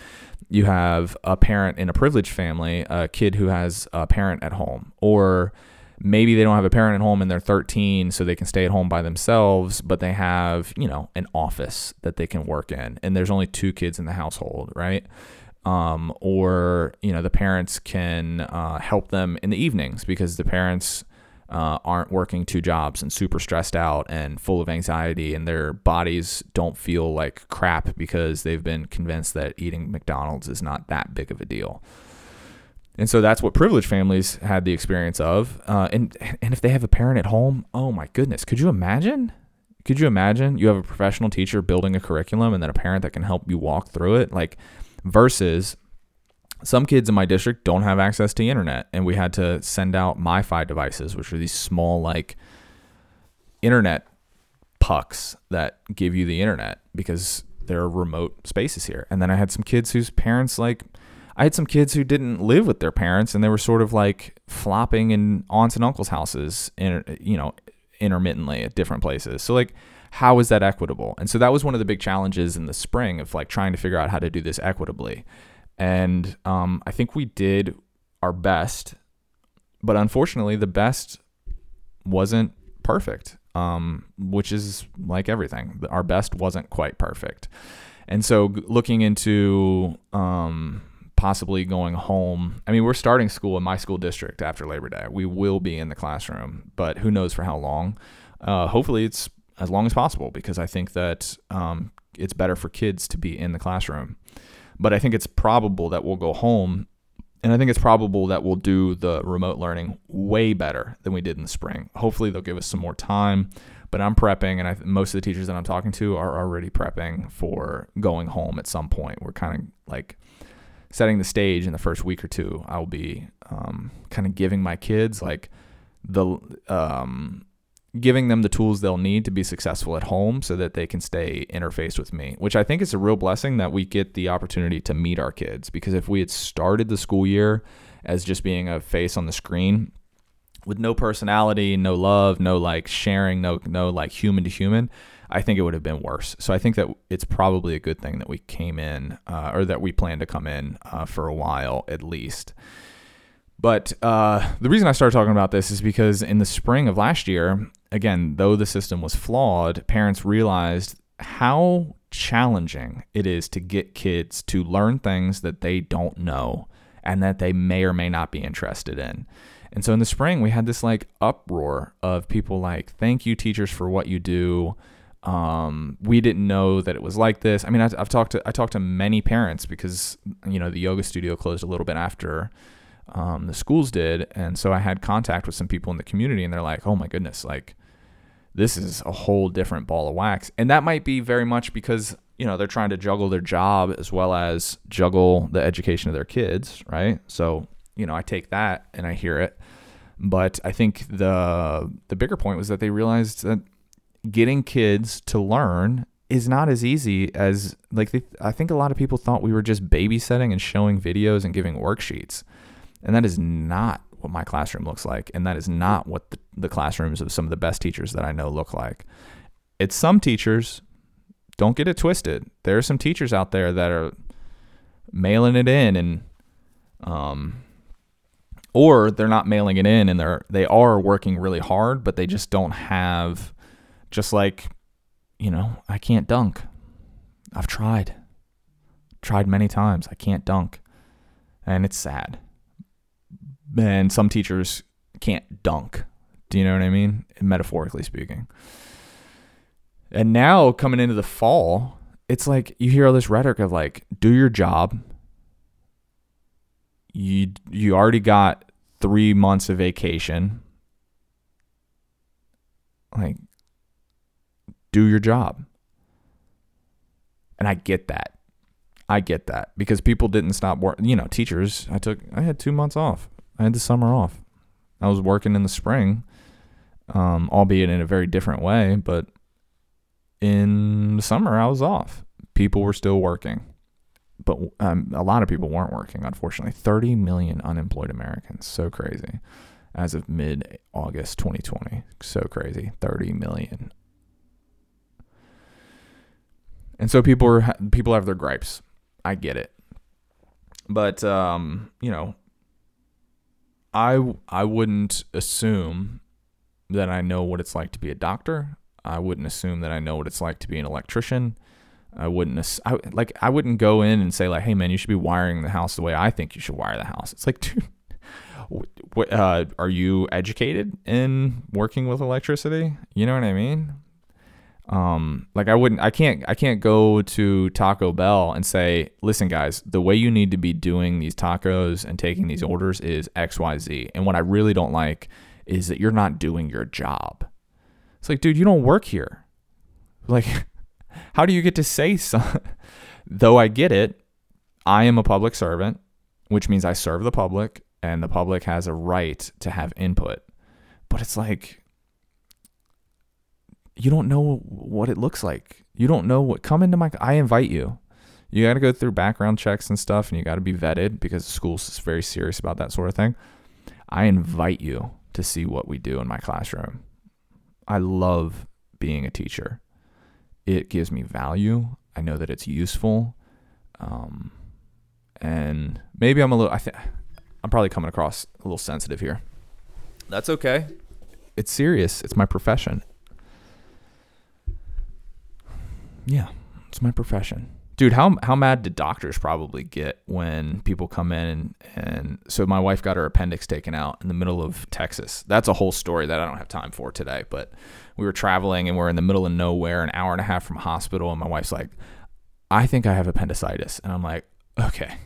you have a parent in a privileged family, a kid who has a parent at home, or maybe they don't have a parent at home and they're 13, so they can stay at home by themselves, but they have, you know, an office that they can work in and there's only 2 kids in the household, right? Or, you know, the parents can help them in the evenings because the parents aren't working 2 jobs and super stressed out and full of anxiety, and their bodies don't feel like crap because they've been convinced that eating McDonald's is not that big of a deal. And so that's what privileged families had the experience of. And if they have a parent at home, oh my goodness, could you imagine? Could you imagine you have a professional teacher building a curriculum and then a parent that can help you walk through it? Like, versus some kids in my district don't have access to the internet, and we had to send out MiFi devices, which are these small like internet pucks that give you the internet because there are remote spaces here. And then I had some kids whose parents, like, I had some kids who didn't live with their parents and they were sort of like flopping in aunts and uncles' houses, intermittently at different places. So like, how is that equitable? And so that was one of the big challenges in the spring of like trying to figure out how to do this equitably. And I think we did our best, but unfortunately the best wasn't perfect, which is like everything. Our best wasn't quite perfect. And so looking into possibly going home, I mean, we're starting school in my school district after Labor Day. We will be in the classroom, but who knows for how long. Hopefully it's as long as possible, because I think that it's better for kids to be in the classroom. But I think it's probable that we'll go home, and I think it's probable that we'll do the remote learning way better than we did in the spring. Hopefully they'll give us some more time, but I'm prepping, and most of the teachers that I'm talking to are already prepping for going home at some point. We're kind of like setting the stage in the first week or 2. I'll be kind of giving my kids like giving them the tools they'll need to be successful at home so that they can stay interfaced with me, which I think is a real blessing that we get the opportunity to meet our kids. Because if we had started the school year as just being a face on the screen with no personality, no love, no like sharing, no like human to human, I think it would have been worse. So I think that it's probably a good thing that we came in, or that we plan to come in for a while at least. But the reason I started talking about this is because in the spring of last year, again, though the system was flawed, parents realized how challenging it is to get kids to learn things that they don't know and that they may or may not be interested in. And so in the spring, we had this like uproar of people like, thank you, teachers, for what you do. We didn't know that it was like this. I mean, I talked to many parents because, you know, the yoga studio closed a little bit after the schools did. And so I had contact with some people in the community and they're like, oh my goodness, like this is a whole different ball of wax. And that might be very much because, you know, they're trying to juggle their job as well as juggle the education of their kids. Right. So, you know, I take that and I hear it. But I think the bigger point was that they realized that getting kids to learn is not as easy as like, I think a lot of people thought we were just babysitting and showing videos and giving worksheets. And that is not what my classroom looks like. And that is not what the classrooms of some of the best teachers that I know look like. It's some teachers, don't get it twisted. There are some teachers out there that are mailing it in and, or they're not mailing it in and they are working really hard, but they just don't have, just like, you know, I can't dunk. I've tried many times. I can't dunk. And it's sad. And some teachers can't dunk. Do you know what I mean? Metaphorically speaking. And now coming into the fall, it's like you hear all this rhetoric of like, do your job. You already got 3 months of vacation. Like, do your job. And I get that. Because people didn't stop working. You know, teachers, I had 2 months off. I had the summer off. I was working in the spring, albeit in a very different way, but in the summer I was off. People were still working, but a lot of people weren't working, unfortunately. 30 million unemployed Americans. So crazy. As of mid-August 2020. So crazy. 30 million. And so people have their gripes. I get it. But, you know, I wouldn't assume that I know what it's like to be a doctor. I wouldn't assume that I know what it's like to be an electrician. I wouldn't go in and say like, hey man, you should be wiring the house the way I think you should wire the house. It's like, dude, what, are you educated in working with electricity? You know what I mean? Like I can't go to Taco Bell and say, listen guys, the way you need to be doing these tacos and taking these orders is XYZ. And what I really don't like is that you're not doing your job. It's like, dude, you don't work here. Like, how do you get to say something? Though I get it, I am a public servant, which means I serve the public and the public has a right to have input. But it's like, you don't know what it looks like. You don't know what, come into my, I invite you. You got to go through background checks and stuff and you got to be vetted because the school's very serious about that sort of thing. I invite you to see what we do in my classroom. I love being a teacher. It gives me value. I know that it's useful. And maybe I'm probably coming across a little sensitive here. That's okay. It's serious. It's my profession. Yeah, it's my profession. Dude, how mad did doctors probably get when people come in and so my wife got her appendix taken out in the middle of Texas. That's a whole story that I don't have time for today, but we were traveling and we're in the middle of nowhere, an hour and a half from a hospital, and my wife's like, I think I have appendicitis. And I'm like, okay,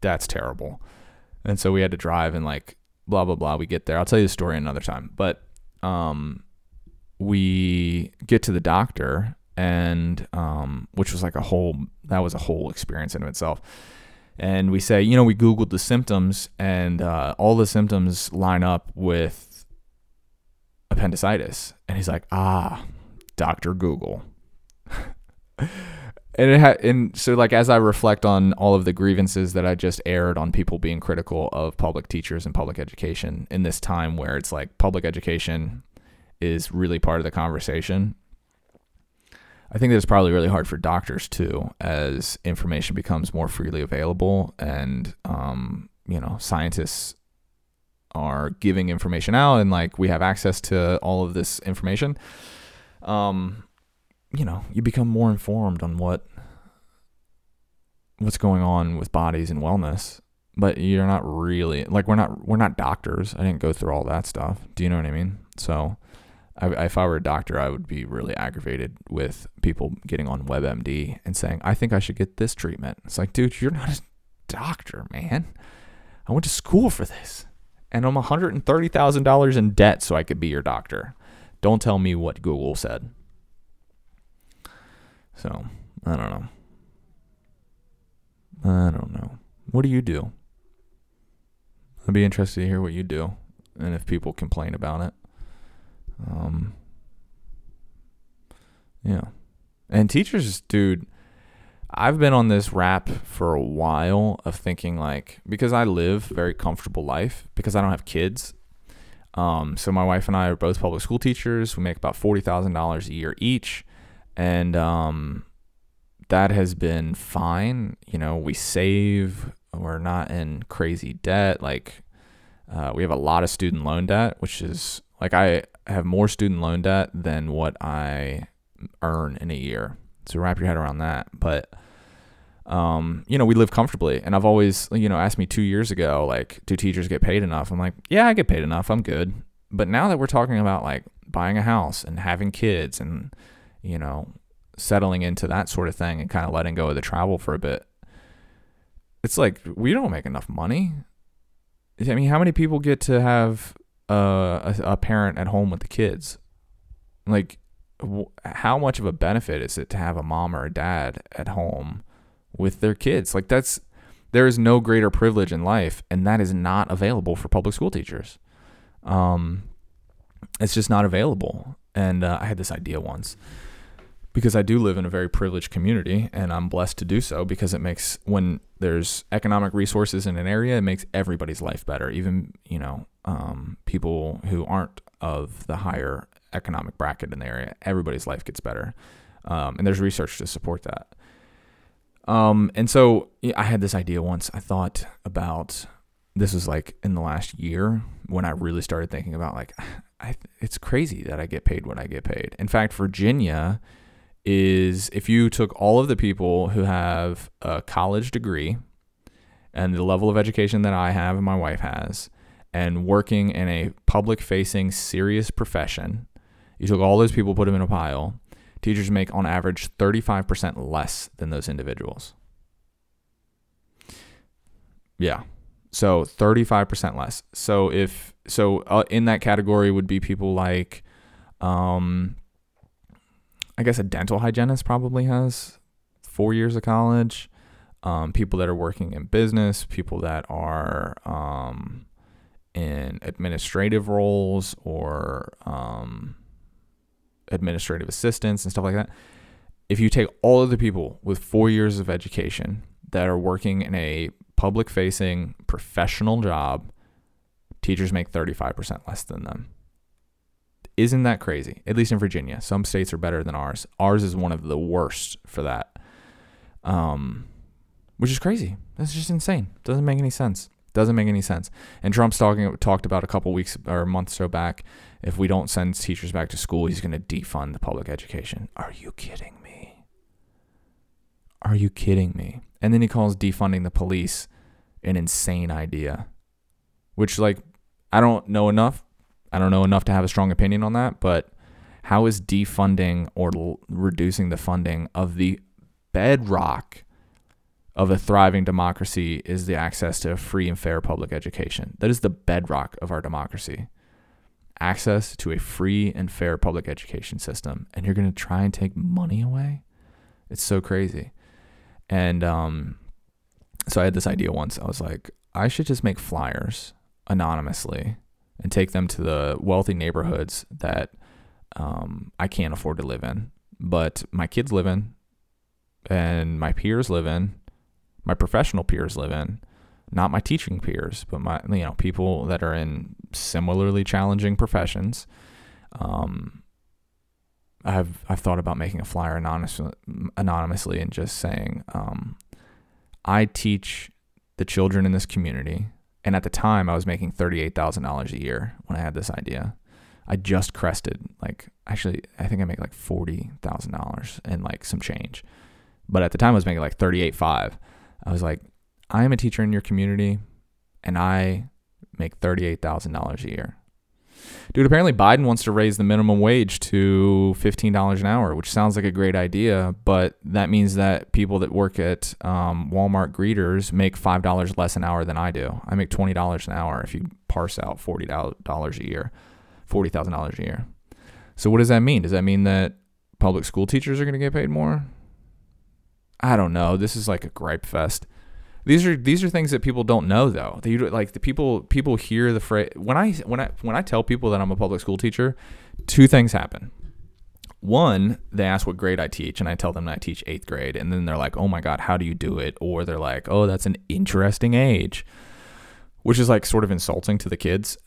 that's terrible. And so we had to drive and like blah, blah, blah. We get there. I'll tell you the story another time. But we get to the doctor. And, which was like that was a whole experience in itself. And we say, you know, we Googled the symptoms and, all the symptoms line up with appendicitis. And he's like, Dr. Google. And so like, as I reflect on all of the grievances that I just aired on people being critical of public teachers and public education in this time where it's like public education is really part of the conversation, I think that it's probably really hard for doctors too, as information becomes more freely available and, you know, scientists are giving information out, and like we have access to all of this information, you know, you become more informed on what's going on with bodies and wellness. But you're not really, like, we're not doctors. I didn't go through all that stuff. Do you know what I mean? So if I were a doctor, I would be really aggravated with people getting on WebMD and saying, I think I should get this treatment. It's like, dude, you're not a doctor, man. I went to school for this, and I'm $130,000 in debt so I could be your doctor. Don't tell me what Google said. So I don't know. What do you do? I'd be interested to hear what you do, and if people complain about it. Yeah. And teachers, dude, I've been on this rap for a while of thinking, like, because I live a very comfortable life because I don't have kids. So my wife and I are both public school teachers. We make about $40,000 a year each. And, that has been fine. You know, we save, we're not in crazy debt. Like, we have a lot of student loan debt, which is like, I have more student loan debt than what I earn in a year. So wrap your head around that. But, you know, we live comfortably. And I've always, you know, asked me 2 years ago, like, do teachers get paid enough? I'm like, yeah, I get paid enough. I'm good. But now that we're talking about like buying a house and having kids and, you know, settling into that sort of thing and kind of letting go of the travel for a bit, it's like, we don't make enough money. I mean, how many people get to have a parent at home with the kids? Like, how much of a benefit is it to have a mom or a dad at home with their kids? Like, there is no greater privilege in life, and that is not available for public school teachers. It's just not available. And I had this idea once, because I do live in a very privileged community, and I'm blessed to do so, because it makes, when there's economic resources in an area, it makes everybody's life better. Even, you know, people who aren't of the higher economic bracket in the area, everybody's life gets better. And there's research to support that. And so I had this idea once. I thought about, this was like in the last year when I really started thinking about, like, it's crazy that I get paid what I get paid. In fact, Virginia is, if you took all of the people who have a college degree and the level of education that I have and my wife has, and working in a public-facing serious profession, you took all those people, put them in a pile, teachers make on average 35% less than those individuals. Yeah, so 35% less. So in that category would be people like, I guess a dental hygienist probably has 4 years of college. People that are working in business, people that are in administrative roles or administrative assistants and stuff like that. If you take all of the people with 4 years of education that are working in a public-facing professional job, teachers make 35% less than them. Isn't that crazy? At least in Virginia. Some states are better than ours. Ours is one of the worst for that, which is crazy. That's just insane. Doesn't make any sense. And Trump's talked about a couple weeks or a month or so back, if we don't send teachers back to school, he's going to defund the public education. Are you kidding me? And then he calls defunding the police an insane idea, which, like, I don't know enough to have a strong opinion on that, but how is defunding or reducing the funding of the bedrock of a thriving democracy is the access to a free and fair public education? That is the bedrock of our democracy. Access to a free and fair public education system. And you're going to try and take money away? It's so crazy. And so I had this idea once. I was like, I should just make flyers anonymously and take them to the wealthy neighborhoods that I can't afford to live in, but my kids live in, and my peers live in, my professional peers live in, not my teaching peers, but my, you know, people that are in similarly challenging professions. I've thought about making a flyer anonymously and just saying, I teach the children in this community And at the time, I was making $38,000 a year when I had this idea. I just crested, I think I make like $40,000 and like some change. But at the time I was making like $38,500. I was like, I am a teacher in your community and I make $38,000 a year. Dude, apparently Biden wants to raise the minimum wage to $15 an hour, which sounds like a great idea, but that means that people that work at Walmart greeters make $5 less an hour than I do. I make $20 an hour if you parse out $40 a year. $40,000 a year. So what does that mean? Does that mean that public school teachers are going to get paid more? I don't know. This is like a gripe fest. These are things that people don't know though. They like the people hear the phrase when I tell people that I'm a public school teacher, two things happen. One, they ask what grade I teach and I tell them that I teach 8th grade and then they're like, "Oh my God, how do you do it?" Or they're like, "Oh, that's an interesting age." Which is like sort of insulting to the kids.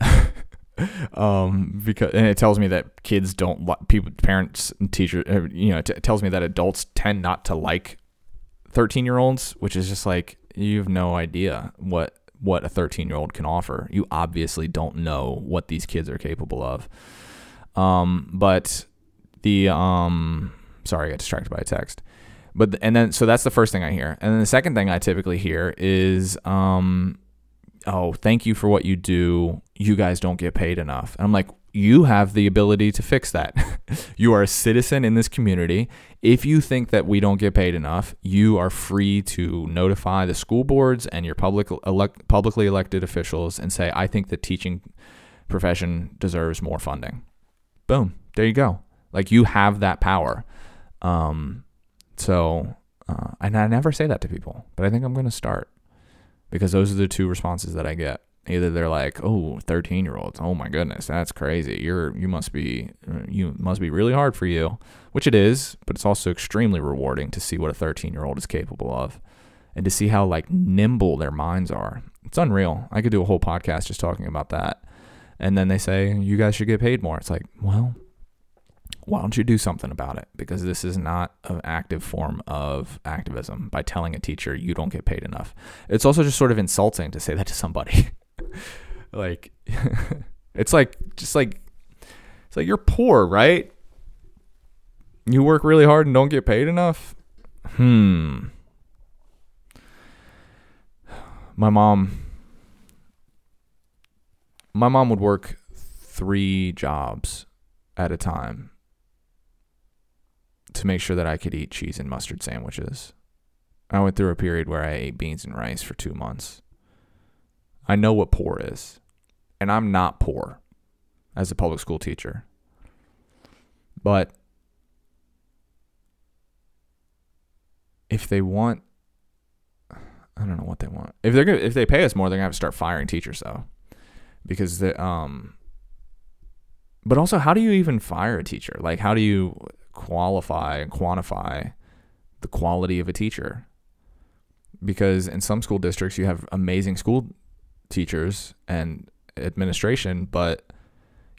Because it tells me that kids don't like people, parents and teachers, it tells me that adults tend not to like 13-year-olds, which is just like, you have no idea what a 13-year-old can offer. You obviously don't know what these kids are capable of. Sorry, I got distracted by a text, so that's the first thing I hear. And then the second thing I typically hear is, oh, thank you for what you do. You guys don't get paid enough. And I'm like, you have the ability to fix that. You are a citizen in this community. If you think that we don't get paid enough, you are free to notify the school boards and your publicly elected officials and say, I think the teaching profession deserves more funding. Boom. There you go. Like you have that power. And I never say that to people, but I think I'm going to start. Because those are the two responses that I get. Either they're like, "Oh, 13-year-olds. Oh my goodness, that's crazy. You must be really hard for you," which it is, but it's also extremely rewarding to see what a 13-year-old is capable of, and to see how like nimble their minds are. It's unreal. I could do a whole podcast just talking about that. And then they say, "You guys should get paid more." It's like, well, why don't you do something about it? Because this is not an active form of activism by telling a teacher you don't get paid enough. It's also just sort of insulting to say that to somebody. Like, it's like you're poor, right? You work really hard and don't get paid enough. My mom would work 3 jobs at a time to make sure that I could eat cheese and mustard sandwiches. I went through a period where I ate beans and rice for 2 months. I know what poor is, and I'm not poor as a public school teacher. But if they want, I don't know what they want. If they pay us more, they're gonna have to start firing teachers though, because but also, how do you even fire a teacher? Like, how do you qualify and quantify the quality of a teacher? Because in some school districts, you have amazing school teachers and administration, but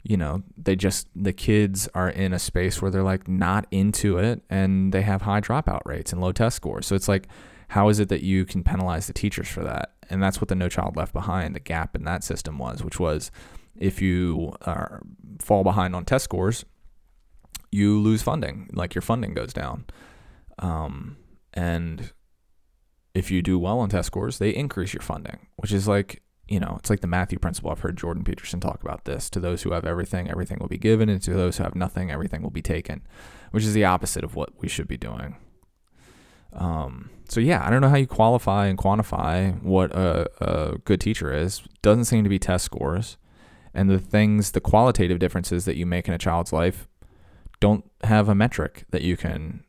the kids are in a space where they're like not into it, and they have high dropout rates and low test scores. So it's like, how is it that you can penalize the teachers for that? And that's what the No Child Left Behind, the gap in that system was, which was if you fall behind on test scores, you lose funding, like your funding goes down. And if you do well on test scores, they increase your funding, which is like, it's like the Matthew principle. I've heard Jordan Peterson talk about this. To those who have everything, everything will be given. And to those who have nothing, everything will be taken, which is the opposite of what we should be doing. So yeah, I don't know how you qualify and quantify what a good teacher is. Doesn't seem to be test scores. And the qualitative differences that you make in a child's life don't have a metric that you can,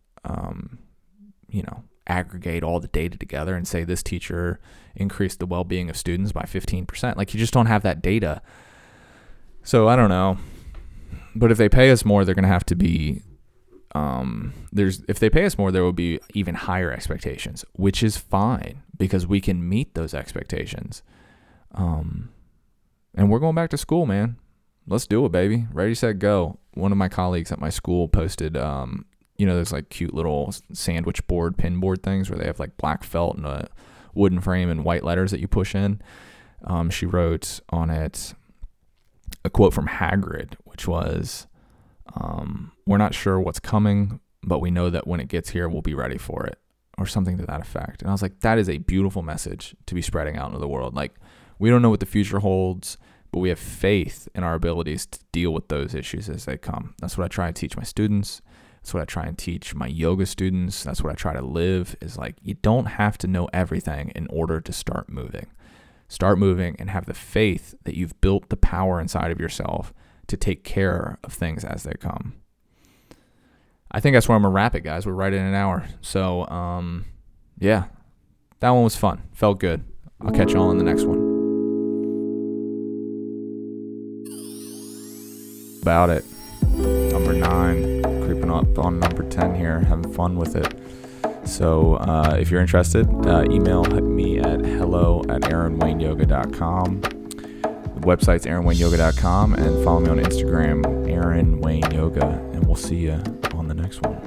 aggregate all the data together and say this teacher increased the well-being of students by 15%. Like, you just don't have that data. So I don't know. But if they pay us more, they're going to have to be, if they pay us more, there will be even higher expectations, which is fine because we can meet those expectations. And we're going back to school, man. Let's do it, baby. Ready, set, go. One of my colleagues at my school posted, those like cute little sandwich board, pin board things where they have like black felt and a wooden frame and white letters that you push in. she wrote on it a quote from Hagrid, which was, we're not sure what's coming, but we know that when it gets here, we'll be ready for it, or something to that effect. And I was like, that is a beautiful message to be spreading out into the world. Like, we don't know what the future holds, but we have faith in our abilities to deal with those issues as they come. That's what I try and teach my students. That's what I try and teach my yoga students. That's what I try to live, is like, you don't have to know everything in order to start moving. Start moving and have the faith that you've built the power inside of yourself to take care of things as they come. I think that's where I'm going to wrap it, guys. We're right in an hour. So, yeah, that one was fun. Felt good. I'll catch y'all in the next one. About it. Number 9, creeping up on number 10 here, having fun with it. So if you're interested, email me at hello@aaronwayneyoga.com. The website's aaronwayneyoga.com, and follow me on Instagram, Aaron Wayne Yoga, and we'll see you on the next one.